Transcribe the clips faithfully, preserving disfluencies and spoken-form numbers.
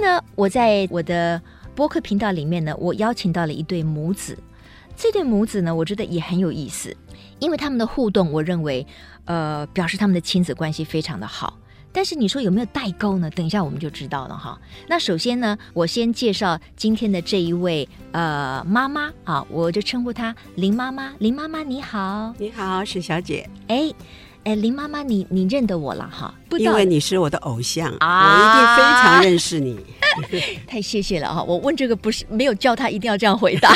以呢，我在我的播客频道里面呢，我邀请到了一对母子。这对母子呢，我觉得也很有意思，因为他们的互动，我认为呃，表示他们的亲子关系非常的好。但是你说有没有代沟呢？等一下我们就知道了哈。那首先呢，我先介绍今天的这一位呃妈妈啊，我就称呼她林妈妈。林妈妈你好。你好，史小姐。哎哎，林妈妈，你你认得我了哈？不，因为你是我的偶像啊，我一定非常认识你。太谢谢了哈！我问这个不是没有叫她一定要这样回答。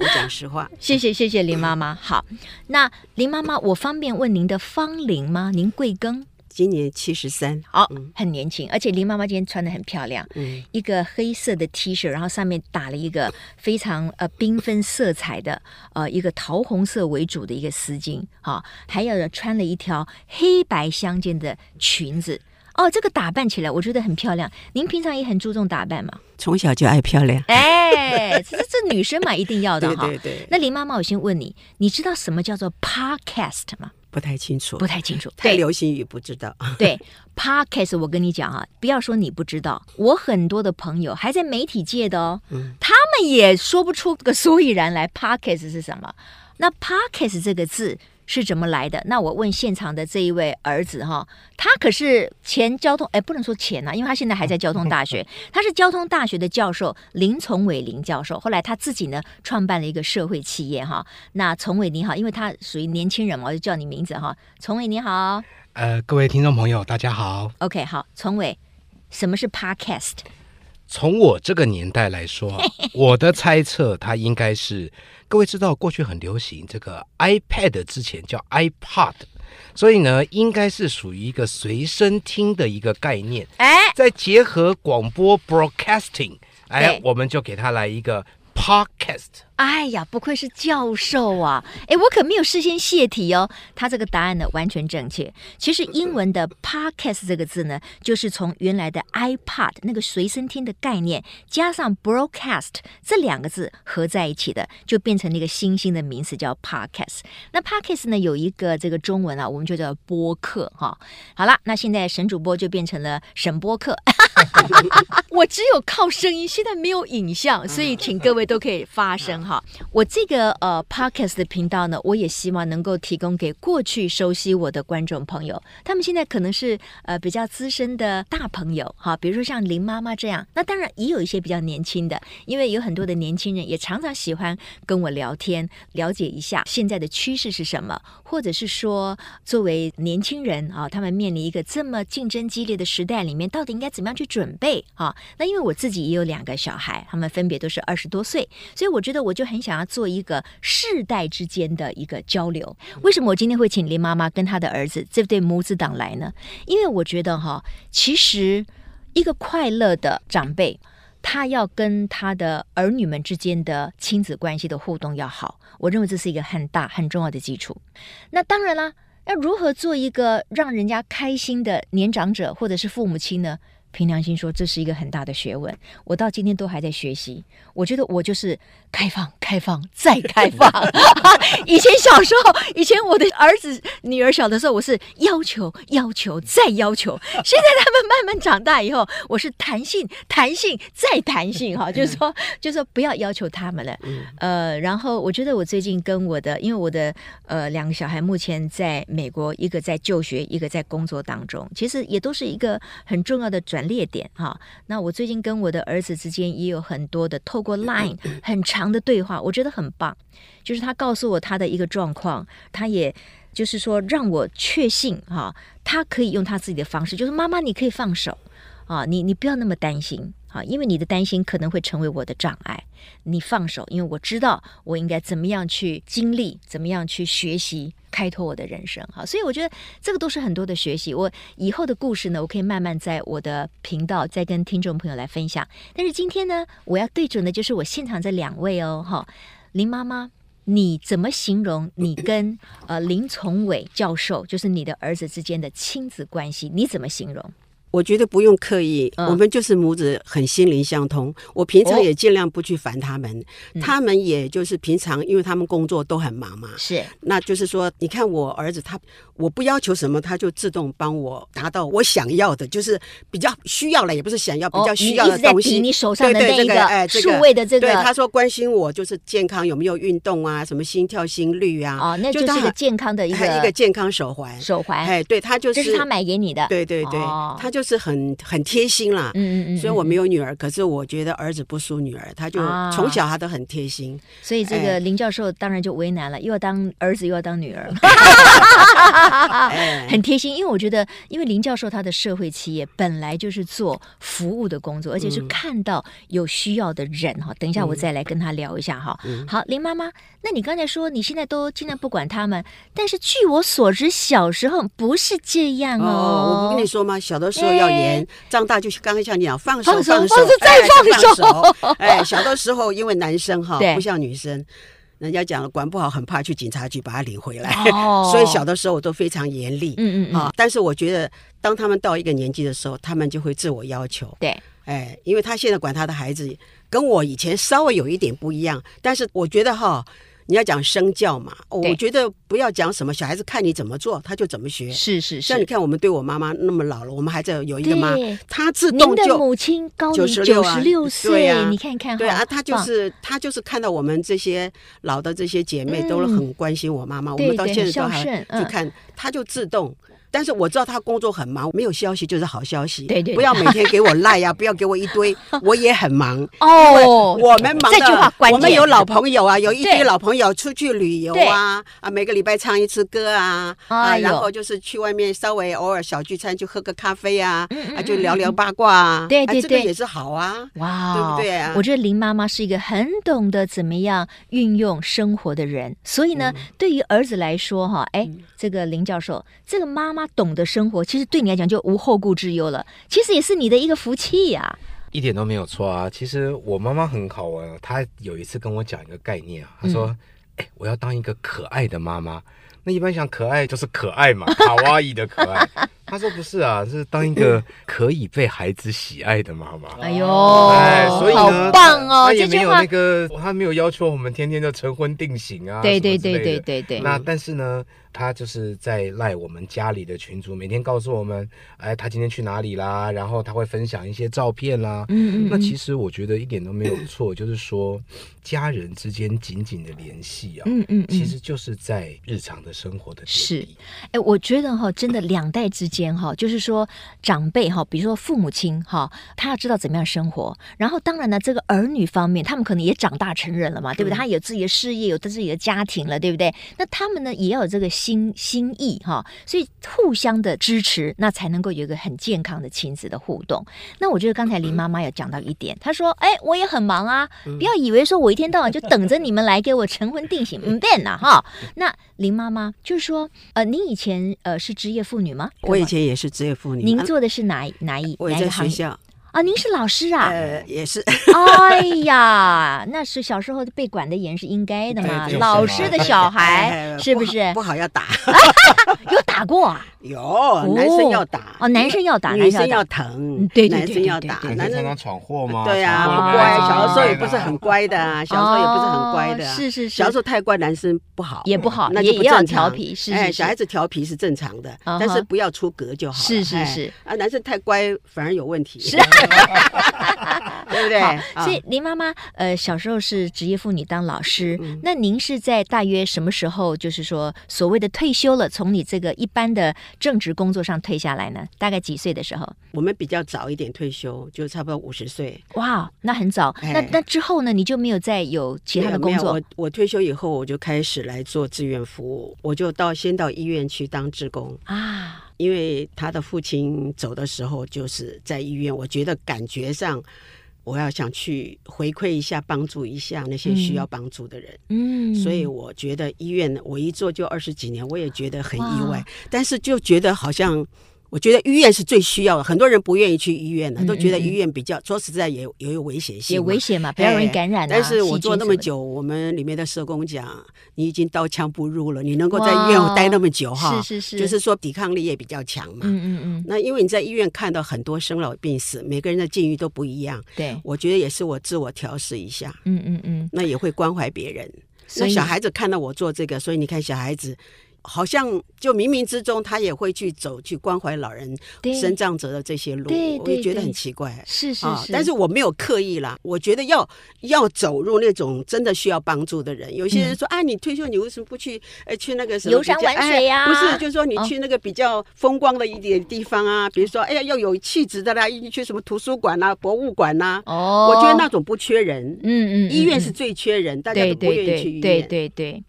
我讲实话。谢谢谢谢林妈妈。好，那林妈妈，我方便问您的芳龄吗？您贵庚？今年七十三，好，很年轻，而且林妈妈今天穿得很漂亮，嗯，一个黑色的 T 恤，然后上面打了一个非常呃缤纷色彩的呃一个桃红色为主的一个丝巾啊，还有穿了一条黑白相间的裙子。哦，这个打扮起来我觉得很漂亮。您平常也很注重打扮吗？从小就爱漂亮。哎，这这女生嘛，一定要的哈。对对对。那林妈妈，我先问你，你知道什么叫做 podcast 吗？不太清楚，不太清楚，太流行语不知道。对 ，podcast， 我跟你讲啊，不要说你不知道，我很多的朋友还在媒体界的哦，嗯、他们也说不出个所以然来。podcast 是什么？那 podcast 这个字是怎么来的？那我问现场的这一位儿子哈，他可是前交通，哎，不能说前啊，因为他现在还在交通大学，他是交通大学的教授林崇伟林教授。后来他自己呢创办了一个社会企业哈。那崇伟你好，因为他属于年轻人嘛，我就叫你名字哈。崇伟你好，呃，各位听众朋友大家好。OK， 好，崇伟，什么是 Podcast？ 从我这个年代来说，我的猜测，它应该是各位知道，过去很流行这个 iPad， 之前叫 iPod， 所以呢，应该是属于一个随身听的一个概念。哎，再结合广播 broadcasting， 哎，我们就给它来一个 podcast。哎呀，不愧是教授啊！哎，我可没有事先泄题哦。他这个答案呢，完全正确。其实英文的 podcast 这个字呢，就是从原来的 iPod 那个随身听的概念，加上 broadcast 这两个字合在一起的，就变成了一个新兴的名词叫 podcast。那 podcast 呢，有一个这个中文啊，我们就叫播客哈、哦。好了，那现在沈主播就变成了沈播客。我只有靠声音，现在没有影像，所以请各位都可以发声。好，我这个呃 podcast 的频道呢，我也希望能够提供给过去熟悉我的观众朋友，他们现在可能是呃比较资深的大朋友哈，比如说像林妈妈这样，那当然也有一些比较年轻的，因为有很多的年轻人也常常喜欢跟我聊天，了解一下现在的趋势是什么，或者是说作为年轻人啊，他们面临一个这么竞争激烈的时代里面，到底应该怎么样去准备啊？那因为我自己也有两个小孩，他们分别都是二十多岁，所以我觉得我就很想要做一个世代之间的一个交流。为什么我今天会请林妈妈跟她的儿子这对母子档来呢？因为我觉得哈，其实一个快乐的长辈，他要跟他的儿女们之间的亲子关系的互动要好，我认为这是一个很大很重要的基础。那当然啦，要如何做一个让人家开心的年长者或者是父母亲呢？凭良心说，这是一个很大的学问，我到今天都还在学习。我觉得我就是开放开放再开放。以前小时候，以前我的儿子女儿小的时候，我是要求要求再要求，现在他们慢慢长大以后，我是弹性弹性再弹性哈，就是说就是说不要要求他们了。呃然后我觉得我最近跟我的，因为我的呃两个小孩目前在美国，一个在就学，一个在工作当中，其实也都是一个很重要的转列点哈。那我最近跟我的儿子之间也有很多的透过 LINE 很长的对话，我觉得很棒，就是他告诉我他的一个状况，他也就是说让我确信哈，他可以用他自己的方式，就是妈妈你可以放手啊，你你不要那么担心啊，因为你的担心可能会成为我的障碍，你放手，因为我知道我应该怎么样去经历，怎么样去学习，开拓我的人生。好，所以我觉得这个都是很多的学习，我以后的故事呢，我可以慢慢在我的频道再跟听众朋友来分享。但是今天呢，我要对准的就是我现场这两位哦。哈，林妈妈，你怎么形容你跟呃林崇伟教授，就是你的儿子之间的亲子关系，你怎么形容？我觉得不用刻意、嗯、我们就是母子很心灵相通，我平常也尽量不去烦他们、哦、他们也就是平常因为他们工作都很忙嘛，是，那就是说你看我儿子他，我不要求什么他就自动帮我达到我想要的，就是比较需要了，也不是想要、哦、比较需要的东西，你一直在比你手上的那一 个, 对对、这个哎这个、数位的这个，对，他说关心我就是健康有没有运动啊，什么心跳心率啊、哦、那就是一个健康的一 个, 一个健康手环手环、哎、对，他就是这是他买给你的，对对对、哦、他就是很很贴心啦，嗯嗯嗯，所以我没有女儿，可是我觉得儿子不输女儿，他就从小他都很贴心、啊、所以这个林教授当然就为难了、哎、又要当儿子又要当女儿很贴心，因为我觉得因为林教授他的社会企业本来就是做服务的工作，而且是看到有需要的人、嗯、等一下我再来跟他聊一下哈、嗯。好，林妈妈，那你刚才说你现在都尽量不管他们，但是据我所知小时候不是这样 哦, 哦我跟你说嘛，小的时候要严、哎、长大就刚才像你讲放手放手放手再放手、哎、小的时候因为男生哈不像女生，人家讲了管不好很怕去警察局把他领回来、哦、所以小的时候我都非常严厉，嗯嗯嗯、啊、但是我觉得当他们到一个年纪的时候他们就会自我要求，对，哎，因为他现在管他的孩子跟我以前稍微有一点不一样，但是我觉得哈你要讲身教嘛、哦、我觉得不要讲什么小孩子看你怎么做他就怎么学，是是是，像你看我们对我妈妈那么老了，我们还在有一个妈她自动就您的母亲高龄九十六岁，对啊，你看看，对啊，她就是她就是看到我们这些老的这些姐妹都很关心我妈妈、嗯、我们到现在都还去看她、嗯、就自动，但是我知道他工作很忙，没有消息就是好消息，对 对, 对，不要每天给我赖呀、啊，不要给我一堆，我也很忙哦。我们忙的，我们有老朋友啊，有一堆老朋友出去旅游啊，啊，每个礼拜唱一次歌啊，啊，然后就是去外面稍微偶尔小聚餐，就喝个咖啡啊，嗯嗯嗯嗯啊，就聊聊八卦啊，对对对，啊、这个也是好啊，哇，对不对啊？我觉得林妈妈是一个很懂得怎么样运用生活的人，所以呢，嗯、对于儿子来说哈，哎、嗯，这个林教授，这个妈妈。懂得生活其实对你来讲就无后顾之忧了，其实也是你的一个福气呀、啊，一点都没有错啊。其实我妈妈很好玩，她有一次跟我讲一个概念啊，她说、嗯欸、我要当一个可爱的妈妈，那一般想可爱就是可爱嘛，卡哇伊的可爱她说不是啊，是当一个可以被孩子喜爱的妈妈哎呦哎，所以呢好棒哦，她也没有那个她没有要求我们天天就成婚定型啊，对对对对对对，那但是呢他就是在赖我们家里的群组，每天告诉我们，哎，他今天去哪里啦，然后他会分享一些照片啦。嗯, 嗯, 嗯，那其实我觉得一点都没有错，就是说家人之间紧紧的联系啊，嗯 嗯, 嗯，其实就是在日常的生活的点滴。是，哎，我觉得哈、哦，真的两代之间哈、哦，就是说长辈哈、哦，比如说父母亲哈、哦，他要知道怎么样生活，然后当然呢，这个儿女方面，他们可能也长大成人了嘛，对不对？嗯、他有自己的事业，有自己的家庭了，对不对？那他们呢，也要有这个。心, 心意哈，所以互相的支持，那才能够有一个很健康的亲子的互动。那我觉得刚才林妈妈有讲到一点，她说：“哎、欸，我也很忙啊，不要以为说我一天到晚就等着你们来给我成婚定型，不变呐哈。”那林妈妈就是说：“呃，您以前呃是职业妇女吗？”我以前也是职业妇女。您做的是哪哪一？我也在学校。啊、哦，您是老师啊？呃，也是。哎呀，那是小时候被管的严是应该的嘛，老师的小孩是不是？不好要打，有打过啊？有，男生要打哦，男生要打，女生要疼，对对对，男生要打，男生常常闯祸嘛。对啊，不乖，小时候也不是很乖的啊，小时候也不是很乖的，是是是，小时候太乖，男生不好，也不好，那就不正常。哎，小孩子调皮是正常的，但是不要出格就好。是是是啊，男生太乖反而有问题。是。对不对？所以林妈妈呃小时候是职业妇女当老师、嗯、那您是在大约什么时候就是说所谓的退休了，从你这个一般的正职工作上退下来呢？大概几岁的时候？我们比较早一点退休，就差不多五十岁。哇，那很早、哎、那那之后呢，你就没有再有其他的工作？ 我, 我退休以后我就开始来做志愿服务，我就到先到医院去当志工啊，因为他的父亲走的时候就是在医院，我觉得感觉上我要想去回馈一下，帮助一下那些需要帮助的人，嗯，所以我觉得医院我一做就二十几年，我也觉得很意外，但是就觉得好像我觉得医院是最需要的，很多人不愿意去医院的、啊嗯，都觉得医院比较、嗯、说实在也也有危险性，也危险嘛，比较容易感染、啊。但是我做那么久，我们里面的社工讲，你已经刀枪不入了，你能够在医院待那么久哈，是是是，就是说抵抗力也比较强嘛。嗯嗯嗯。那因为你在医院看到很多生老病死，每个人的境遇都不一样。对，我觉得也是我自我调试一下。嗯嗯嗯。那也会关怀别人。那小孩子看到我做这个，所以你看小孩子。好像就冥冥之中他也会去走去关怀老人身障者的这些路，我也觉得很奇怪，是是是、啊、但是我没有刻意啦，我觉得要要走入那种真的需要帮助的人，有些人说、嗯、啊你退休你为什么不去、呃、去那个什么游山玩水呀、啊哎、不是就是说你去那个比较风光的一点地方啊、哦、比如说哎呀要有气质的啦，你去什么图书馆啊博物馆啊、哦、我觉得那种不缺人，嗯 嗯, 嗯, 嗯医院是最缺人，大家都不愿意去医院，对对对 对, 对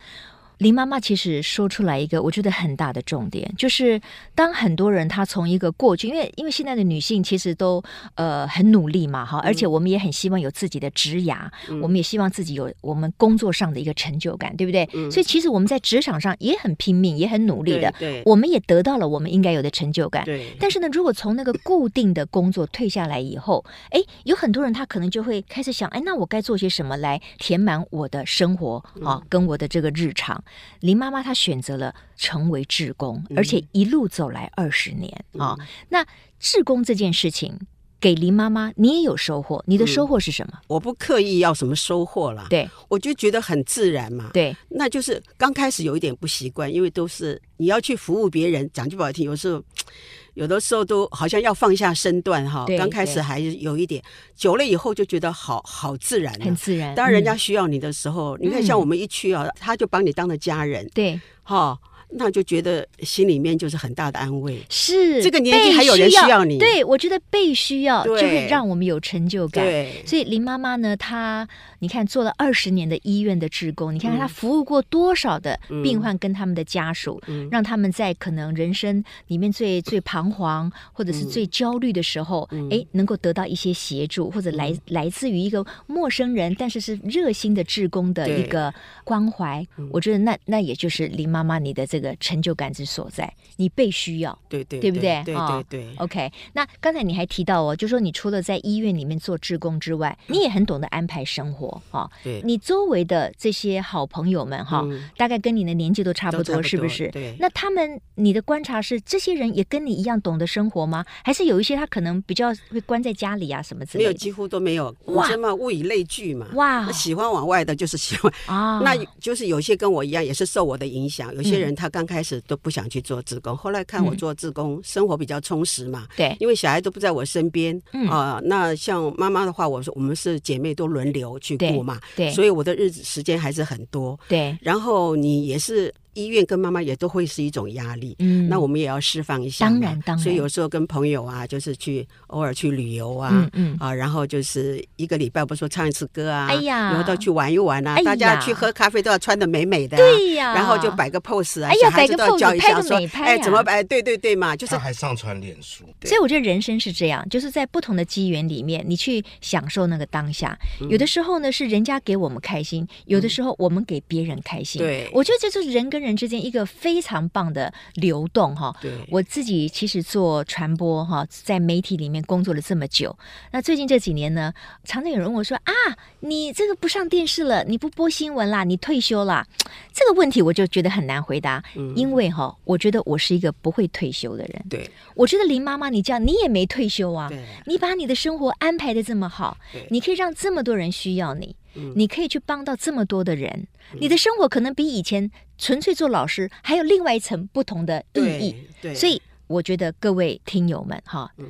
林妈妈其实说出来一个我觉得很大的重点，就是当很多人她从一个过去，因为因为现在的女性其实都呃很努力嘛哈，而且我们也很希望有自己的职涯、嗯、我们也希望自己有我们工作上的一个成就感，对不对、嗯、所以其实我们在职场上也很拼命也很努力的，对对，我们也得到了我们应该有的成就感，对。但是呢，如果从那个固定的工作退下来以后，哎，有很多人他可能就会开始想，哎，那我该做些什么来填满我的生活啊、嗯，跟我的这个日常。林妈妈她选择了成为志工，而且一路走来二十年啊、嗯哦。那志工这件事情给林妈妈，你也有收获，你的收获是什么？嗯、我不刻意要什么收获啦，对，我就觉得很自然嘛。对，那就是刚开始有一点不习惯，因为都是你要去服务别人，讲句不好听，有时候。有的时候都好像要放下身段哈，刚开始还有一点，久了以后就觉得好好自然、啊，很自然。当人家需要你的时候，嗯、你看像我们一去啊、嗯，他就把你当了家人，对，哈、哦，那就觉得心里面就是很大的安慰。是这个年纪还有人需要你，对，我觉得被需要就会让我们有成就感。对，所以林妈妈呢，她你看做了二十年的医院的志工，你看她服务过多少的病患跟他们的家属，嗯、让他们在可能人生里面最最庞。彷徨或者是最焦虑的时候、嗯欸、能够得到一些协助，或者 来,、嗯、来自于一个陌生人但是是热心的志工的一个关怀，我觉得 那, 那也就是林妈妈你的这个成就感之所在，你被需要，对对对对不对？对对 对, 对, 对、哦、OK， 那刚才你还提到哦，就说你除了在医院里面做志工之外，你也很懂得安排生活、哦、对，你周围的这些好朋友们、哦嗯、大概跟你的年纪都差不 多, 差不多，是不是？对，那他们你的观察是这些人也跟你一样懂得生活吗？还是有一些他可能比较会关在家里啊什么之类的？没有，几乎都没有。哇，真嘛，物以类聚嘛。哇，喜欢往外的就是喜欢啊，那就是有些跟我一样，也是受我的影响。有些人他刚开始都不想去做志工，嗯、后来看我做志工、嗯，生活比较充实嘛。对，因为小孩都不在我身边啊、嗯呃。那像妈妈的话，我说我们是姐妹都轮流去顾嘛，对，对，所以我的日子时间还是很多。对，然后你也是。医院跟妈妈也都会是一种压力，嗯，那我们也要释放一下，当然当然，所以有时候跟朋友啊，就是去偶尔去旅游啊，嗯嗯啊，然后就是一个礼拜不说唱一次歌啊，哎呀，然后到去玩一玩啊、哎，大家去喝咖啡都要穿得美美的、啊，对呀，然后就摆个 pose 啊，哎呀，小孩子都要教一下说，拍个 pose 拍啊、哎，怎么摆？对对对嘛，就是他还上传脸书，所以我觉得人生是这样，就是在不同的机缘里面，你去享受那个当下。嗯、有的时候呢是人家给我们开心，有的时候我们给别人开心，对、嗯，我觉得这就是人跟人之间一个非常棒的流动哈，我自己其实做传播哈，在媒体里面工作了这么久，那最近这几年呢，常常有人问我说啊，你这个不上电视了，你不播新闻啦，你退休啦，这个问题我就觉得很难回答，嗯、因为哈，我觉得我是一个不会退休的人。对，我觉得林妈妈你这样，你也没退休啊，你把你的生活安排得这么好，你可以让这么多人需要你。你可以去帮到这么多的人、嗯、你的生活可能比以前纯粹做老师还有另外一层不同的意义，对对，所以我觉得各位听友们哈、嗯，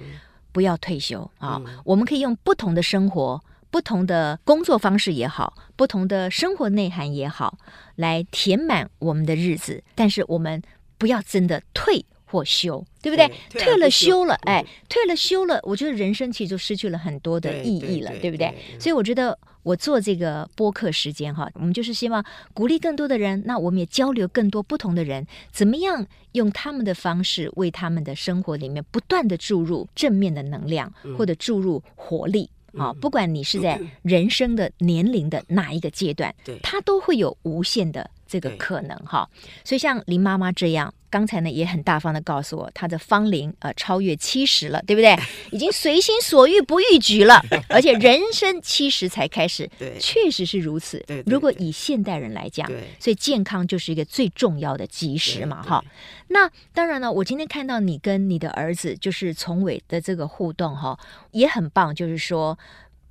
不要退休啊、嗯！我们可以用不同的生活不同的工作方式也好，不同的生活内涵也好，来填满我们的日子，但是我们不要真的退或休，对不对？对，退了休了，哎、嗯，退了休了，我觉得人生其实就失去了很多的意义了， 对, 对, 对, 对不对？所以我觉得我做这个播客时间哈，我们就是希望鼓励更多的人，那我们也交流更多不同的人，怎么样用他们的方式为他们的生活里面不断的注入正面的能量，或者注入活力。嗯哦、不管你是在人生的年龄的哪一个阶段，它都会有无限的这个可能哈。所以像林妈妈这样，刚才呢也很大方的告诉我，她的芳龄呃超越七十了，对不对？已经随心所欲不逾矩了，而且人生七十才开始，对，确实是如此。对对对对，如果以现代人来讲，所以健康就是一个最重要的基石嘛哈。那当然呢，我今天看到你跟你的儿子就是从伟的这个互动哈，也很棒，就是说。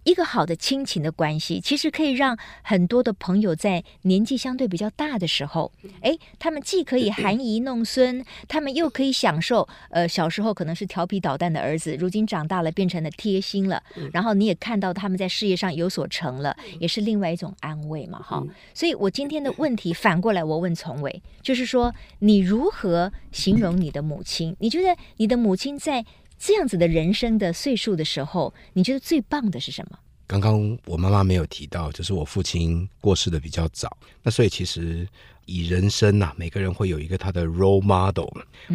一个好的亲情的关系，其实可以让很多的朋友在年纪相对比较大的时候，哎，他们既可以含饴弄孙，他们又可以享受，呃，小时候可能是调皮捣蛋的儿子，如今长大了变成了贴心了，然后你也看到他们在事业上有所成了，也是另外一种安慰嘛，哈。所以我今天的问题反过来，我问从伟，就是说你如何形容你的母亲？你觉得你的母亲在？这样子的人生的岁数的时候，你觉得最棒的是什么？刚刚我妈妈没有提到，就是我父亲过世的比较早，那所以其实以人生啊，每个人会有一个他的 role model，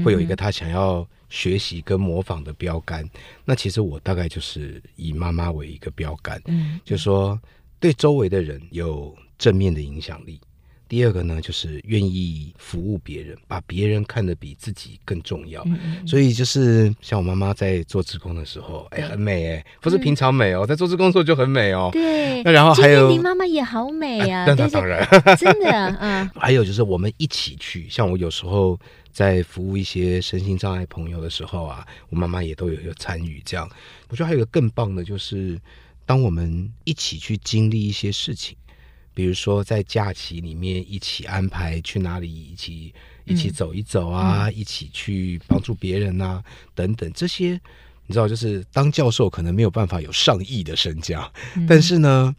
会有一个他想要学习跟模仿的标杆。嗯、那其实我大概就是以妈妈为一个标杆，嗯，就是说对周围的人有正面的影响力。第二个呢，就是愿意服务别人，把别人看得比自己更重要。嗯嗯，所以就是像我妈妈在做志工的时候，哎、欸，很美哎、欸，不是平常美哦、喔嗯，在做志工的时候就很美哦、喔。对，那然后还有你妈妈也好美啊，那、啊、当然，真的啊。还有就是我们一起去，像我有时候在服务一些身心障碍朋友的时候啊，我妈妈也都有有参与这样。我觉得还有一个更棒的就是，当我们一起去经历一些事情。比如说在假期里面一起安排去哪里，一起一起走一走啊、嗯、一起去帮助别人啊等等，这些你知道，就是当教授可能没有办法有上亿的身家、嗯、但是呢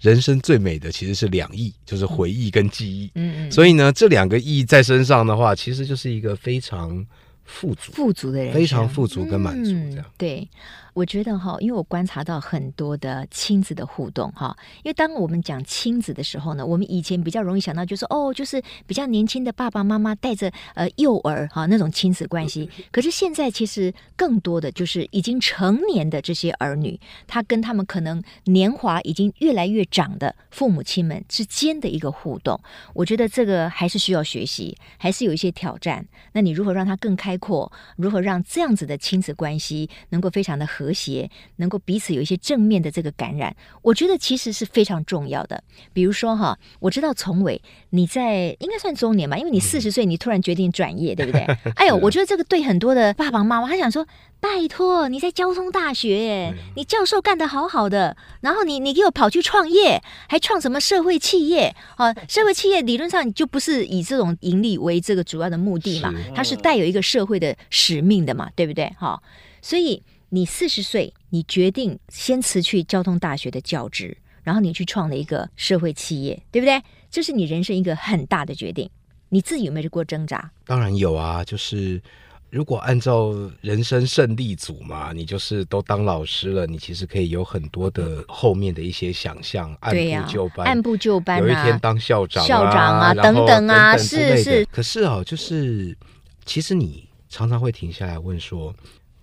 人生最美的其实是两亿，就是回忆跟记忆、嗯、所以呢这两个亿在身上的话，其实就是一个非常富足富足的人，非常富足跟满足这样、嗯、对。我觉得哈，因为我观察到很多的亲子的互动哈，因为当我们讲亲子的时候呢，我们以前比较容易想到就是哦，就是比较年轻的爸爸妈妈带着呃幼儿哈那种亲子关系。可是现在其实更多的就是已经成年的这些儿女，他跟他们可能年华已经越来越长的父母亲们之间的一个互动，我觉得这个还是需要学习，还是有一些挑战。那你如何让它更开阔？如何让这样子的亲子关系能够非常的合？和谐能够彼此有一些正面的这个感染，我觉得其实是非常重要的。比如说哈，我知道从伟你在应该算中年吧，因为你四十岁你突然决定转业，对不对？哎呦，我觉得这个对很多的爸爸妈妈，他想说拜托你在交通大学你教授干得好好的，然后你你给我跑去创业，还创什么社会企业、啊、社会企业理论上就不是以这种盈利为这个主要的目的嘛，它是带有一个社会的使命的嘛，对不对？哈，所以你四十岁，你决定先辞去交通大学的教职，然后你去创了一个社会企业，对不对？这是你人生一个很大的决定，你自己有没有过挣扎？当然有啊，就是如果按照人生胜利组嘛，你就是都当老师了，你其实可以有很多的后面的一些想象，按部就班，啊、按部就班、啊，有一天当校长、啊、校长啊等等啊，是是。可是哦，就是其实你常常会停下来问说。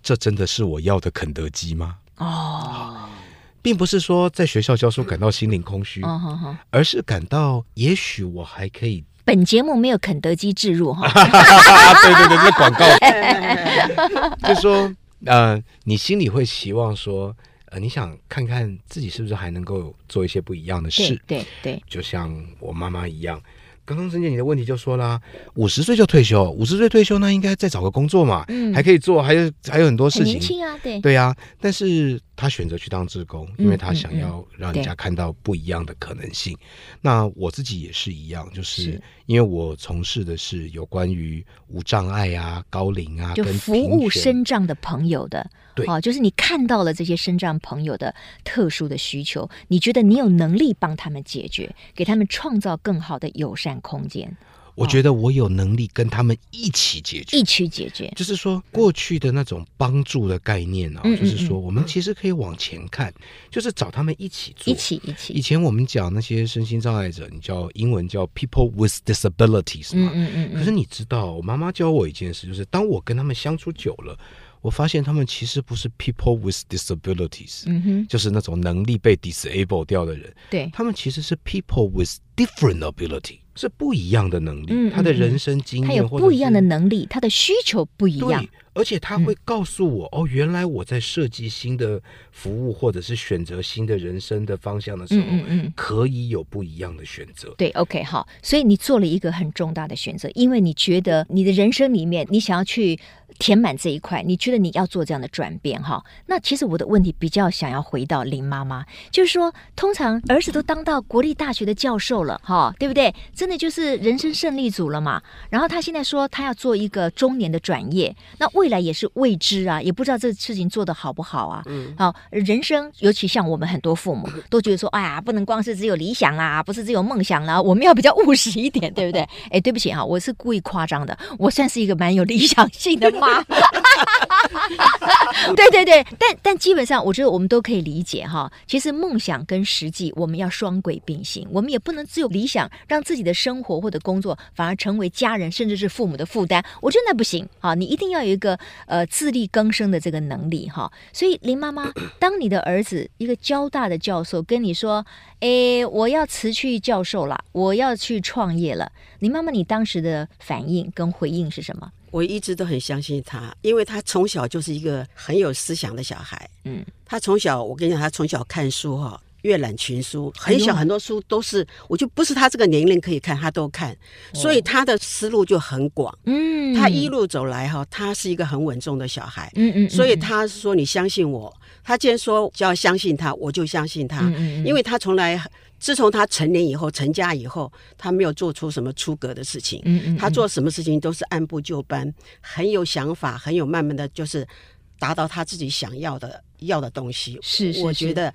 这真的是我要的肯德基吗？哦，并不是说在学校教书感到心灵空虚，哦哦哦、而是感到也许我还可以。本节目没有肯德基置入哈，对对对，这广告。就说呃，你心里会期望说，呃，你想看看自己是不是还能够做一些不一样的事？对 对, 对，就像我妈妈一样。刚刚陈姐你的问题就说啦，五十岁就退休，五十岁退休那应该再找个工作嘛，嗯、还可以做，还有还有很多事情。很年轻啊，对对啊，但是他选择去当志工，因为他想要让人家看到不一样的可能性。嗯嗯、那我自己也是一样，就是因为我从事的是有关于无障碍啊、高龄啊，就服务身障的朋友的。对、哦，就是你看到了这些身障朋友的特殊的需求，你觉得你有能力帮他们解决，给他们创造更好的友善空间。我觉得我有能力跟他们一起解决，一起解决，就是说过去的那种帮助的概念啊，嗯、就是说我们其实可以往前看，嗯、就是找他们一起做，一起一起。以前我们讲那些身心障碍者，你叫英文叫 people with disabilities 嘛，嗯嗯嗯。可是你知道，我妈妈教我一件事，就是当我跟他们相处久了。我发现他们其实不是 people with disabilities，嗯哼，就是那种能力被 disable 掉的人，对，他们其实是 people with different ability，是不一样的能力，嗯嗯嗯，他的人生经验，他有不一样的能力，他的需求不一样，对，而且他会告诉我、嗯、哦，原来我在设计新的服务或者是选择新的人生的方向的时候，嗯嗯嗯，可以有不一样的选择。对 OK 好，所以你做了一个很重大的选择，因为你觉得你的人生里面你想要去填满这一块，你觉得你要做这样的转变哈。那其实我的问题比较想要回到林妈妈，就是说通常儿子都当到国立大学的教授了哈，对不对？真的就是人生胜利组了嘛。然后他现在说他要做一个中年的转业，那未来也是未知啊，也不知道这事情做得好不好啊。嗯，好，人生尤其像我们很多父母都觉得说，哎呀，不能光是只有理想啦，不是只有梦想啦，我们要比较务实一点，对不对？哎，对不起哈，我是故意夸张的，我算是一个蛮有理想性的。对对对，但但基本上我觉得我们都可以理解哈。其实梦想跟实际我们要双轨并行，我们也不能只有理想，让自己的生活或者工作反而成为家人甚至是父母的负担，我觉得那不行啊。你一定要有一个呃自力更生的这个能力哈。所以林妈妈，当你的儿子一个交大的教授跟你说，哎，我要辞去教授了，我要去创业了，林妈妈你当时的反应跟回应是什么？我一直都很相信他，因为他从小就是一个很有思想的小孩。嗯，他从小，我跟你讲，他从小看书哈、哦，阅览群书，很小很多书都是，我就不是他这个年龄可以看，他都看，所以他的思路就很广。嗯、哦，他一路走来哈、哦，他是一个很稳重的小孩。嗯 嗯, 嗯，所以他说你相信我，他既然说就要相信他，我就相信他，嗯嗯嗯，因为他从来。自从他成年以后成家以后，他没有做出什么出格的事情，嗯嗯嗯，他做什么事情都是按部就班，很有想法，很有慢慢的就是达到他自己想要的要的东西。是是是，我觉得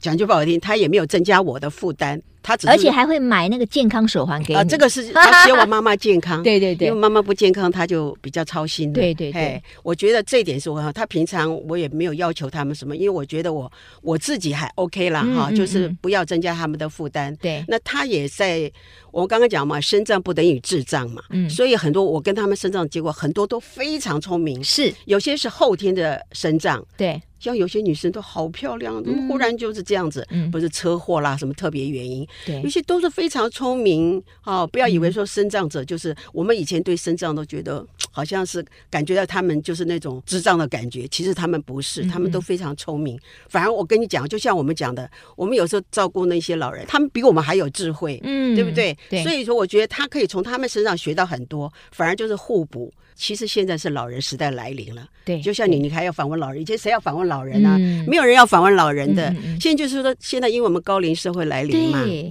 讲句不好听，他也没有增加我的负担，他只是而且还会买那个健康手环给你、呃、这个是他希望妈妈健康对对对，因为妈妈不健康他就比较操心了，对对对，我觉得这一点是我，他平常我也没有要求他们什么，因为我觉得我我自己还 OK 啦、嗯、哈，就是不要增加他们的负担。对、嗯嗯，那他也在我刚刚讲嘛，身障不等于智障嘛，嗯，所以很多我跟他们身障结果很多都非常聪明，是有些是后天的身障，对，像有些女生都好漂亮，怎么忽然就是这样子、嗯、不是车祸啦什么特别原因，对，有些都是非常聪明、哦、不要以为说身障者就是、嗯、我们以前对身障都觉得好像是感觉到他们就是那种智障的感觉，其实他们不是，他们都非常聪明、嗯嗯、反而我跟你讲就像我们讲的，我们有时候照顾那些老人，他们比我们还有智慧，嗯，对不 对, 对，所以说我觉得他可以从他们身上学到很多，反而就是互补。其实现在是老人时代来临了，对，就像你你还要访问老人，以前谁要访问老人啊、嗯、没有人要访问老人的、嗯、现在就是说现在因为我们高龄社会来临嘛，对，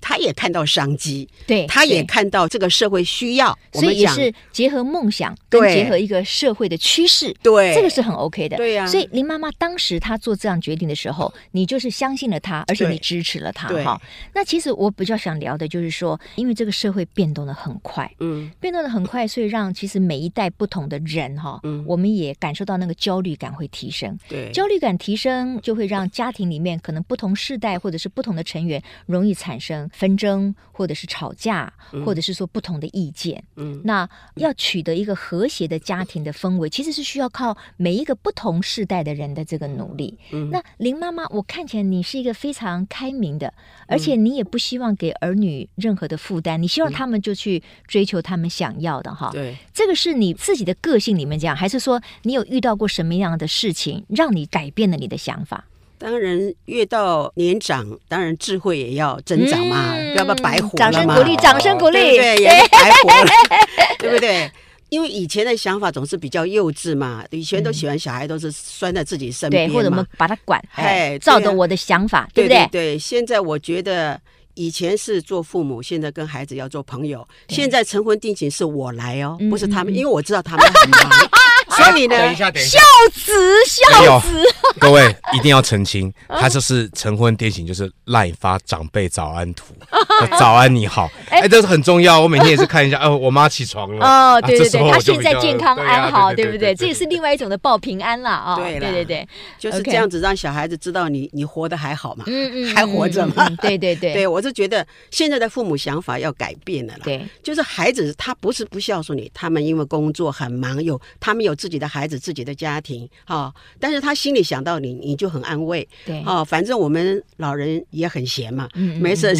他也看到商机，对，他也看到这个社会需要，所以也是结合梦想跟结合一个社会的趋势，对，这个是很 OK 的，对呀、啊。所以林妈妈当时她做这样决定的时候，你就是相信了她，而且你支持了她哈。那其实我比较想聊的就是说，因为这个社会变动的很快，嗯，变动的很快，所以让其实每一代不同的人哈、嗯，我们也感受到那个焦虑感会提升，对，焦虑感提升就会让家庭里面可能不同世代或者是不同的成员容易产生纷争，或者是吵架，或者是说不同的意见、嗯、那要取得一个和谐的家庭的氛围、嗯、其实是需要靠每一个不同世代的人的这个努力、嗯、那林妈妈，我看起来你是一个非常开明的，而且你也不希望给儿女任何的负担、嗯、你希望他们就去追求他们想要的哈。对，这个是你自己的个性里面这样，还是说你有遇到过什么样的事情让你改变了你的想法？当然越到年长，当然智慧也要增长嘛、嗯、不要白活了嘛，掌声鼓励，掌声鼓励、哦、对不对，也是白活了对不对，因为以前的想法总是比较幼稚嘛，以前都喜欢小孩都是拴在自己身边嘛、嗯、对，或者我们把他管、哎、照着我的想法，对不对？ 对, 对, 对，现在我觉得以前是做父母，现在跟孩子要做朋友，现在成婚定情是我来哦、嗯、不是他们，因为我知道他们很忙所以呢，等一下，等一下，孝子，孝子，各位一定要澄清，他就是晨昏典醒，就是 LINE 发长辈早安图，早安你好，哎、欸欸，这是很重要，我每天也是看一下，哦、呃，我妈起床了，哦，对对对，啊、他现在健康安好，对不对？这也是另外一种的报平安啦，哦，对对对，就是这样子让小孩子知道你你活得还好嘛，嗯嗯，还活着嘛，嗯嗯、对对对，对我是觉得现在的父母想法要改变了啦，对，就是孩子他不是不孝顺你，他们因为工作很忙，有他们有。自己的孩子，自己的家庭，哦，但是他心里想到你，你就很安慰。对，哦，反正我们老人也很闲嘛，嗯嗯嗯，没事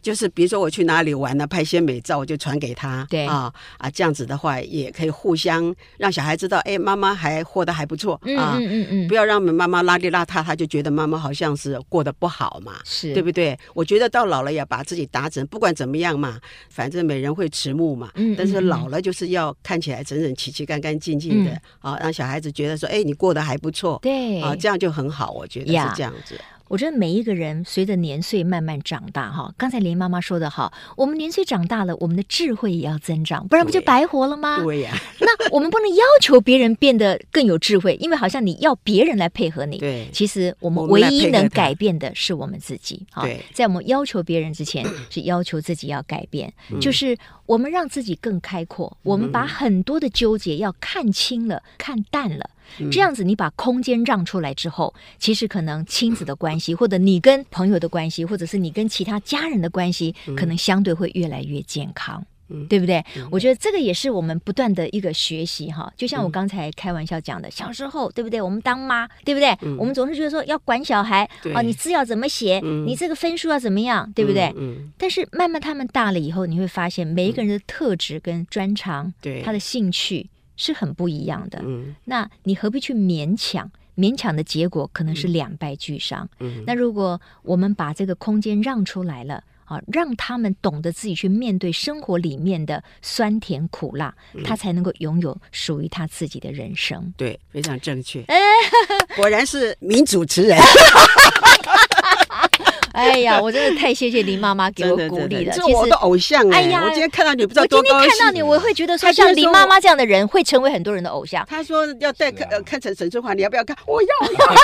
就是比如说我去哪里玩呢，拍些美照我就传给他，对啊啊，这样子的话也可以互相让小孩知道，哎，妈妈还活得还不错啊，嗯嗯嗯，不要让妈妈邋里邋遢，他就觉得妈妈好像是过得不好嘛，是对不对？我觉得到老了也把自己打整，不管怎么样嘛，反正每人会迟暮嘛，嗯嗯嗯，但是老了就是要看起来整整齐齐、干干净净的、嗯、啊，让小孩子觉得说，哎，你过得还不错，对啊，这样就很好，我觉得是这样子。Yeah.我觉得每一个人随着年岁慢慢长大哈，刚才林妈妈说的好，我们年岁长大了，我们的智慧也要增长，不然不就白活了吗？对呀、啊。那我们不能要求别人变得更有智慧，因为好像你要别人来配合你。对。其实我们唯一能改变的是我们自己。对。在我们要求别人之前，是要求自己要改变，就是我们让自己更开阔，我们把很多的纠结要看清了、看淡了。这样子你把空间让出来之后，其实可能亲子的关系，或者你跟朋友的关系，或者是你跟其他家人的关系，可能相对会越来越健康，对不对？我觉得这个也是我们不断的一个学习哈。就像我刚才开玩笑讲的，小时候对不对，我们当妈对不对，我们总是觉得说要管小孩、哦、你字要怎么写，你这个分数要怎么样，对不对？但是慢慢他们大了以后，你会发现每一个人的特质跟专长，他的兴趣是很不一样的、嗯、那你何必去勉强，勉强的结果可能是两败俱伤、嗯、那如果我们把这个空间让出来了、啊、让他们懂得自己去面对生活里面的酸甜苦辣、嗯、他才能够拥有属于他自己的人生。对，非常正确，果然是名主持人。哎呀，我真的太谢谢林妈妈给我鼓励了，这我的偶像、欸、哎呀，我今天看到你不知道多高兴。我今天看到你，我会觉得说，像林妈妈这样的人会成为很多人的偶像。他说要带看、啊呃、看成沈春华，你要不要看？我要，我要。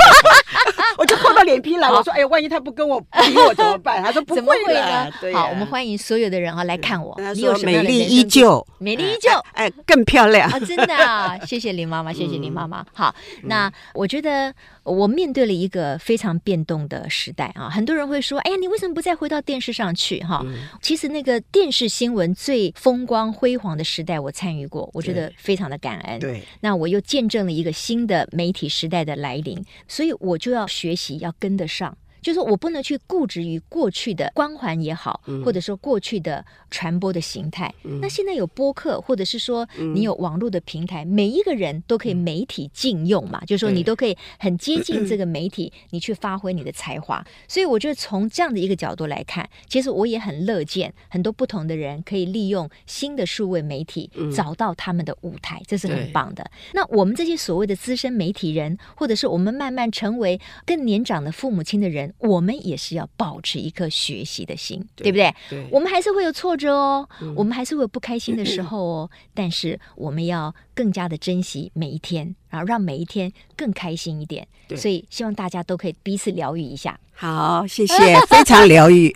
我就厚到脸皮来，我说哎呀，万一他不跟我比我怎么办？他说不会了。对啊、好，我们欢迎所有的人啊来看我。你有什么美丽依旧，美丽依旧，哎，更漂亮。哦、真的、啊，谢谢林妈妈，谢谢林妈妈。嗯、好，那、嗯、我觉得。我面对了一个非常变动的时代啊，很多人会说，哎呀，你为什么不再回到电视上去哈、嗯？其实那个电视新闻最风光辉煌的时代我参与过，我觉得非常的感恩。对，那我又见证了一个新的媒体时代的来临，所以我就要学习，要跟得上。就是我不能去固执于过去的光环也好，或者说过去的传播的形态、嗯、那现在有播客，或者是说你有网络的平台、嗯、每一个人都可以媒体禁用嘛、嗯、就是说你都可以很接近这个媒体、嗯、你去发挥你的才华、嗯、所以我觉得从这样的一个角度来看，其实我也很乐见很多不同的人可以利用新的数位媒体找到他们的舞台、嗯、这是很棒的。那我们这些所谓的资深媒体人，或者是我们慢慢成为更年长的父母亲的人，我们也是要保持一颗学习的心， 对, 对不 对, 对？我们还是会有挫折哦、嗯，我们还是会有不开心的时候哦。但是我们要更加的珍惜每一天，然后让每一天更开心一点。所以希望大家都可以彼此疗愈一下。好，谢谢，非常疗愈，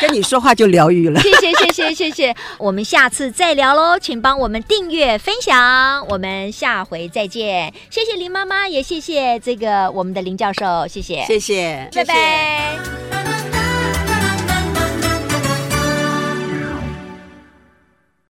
跟你说话就疗愈了。谢谢，谢谢，谢谢，我们下次再聊喽，请帮我们订阅、分享，我们下回再见。谢谢林妈妈，也谢谢这个我们的林教授，谢谢，谢谢，拜拜。谢谢。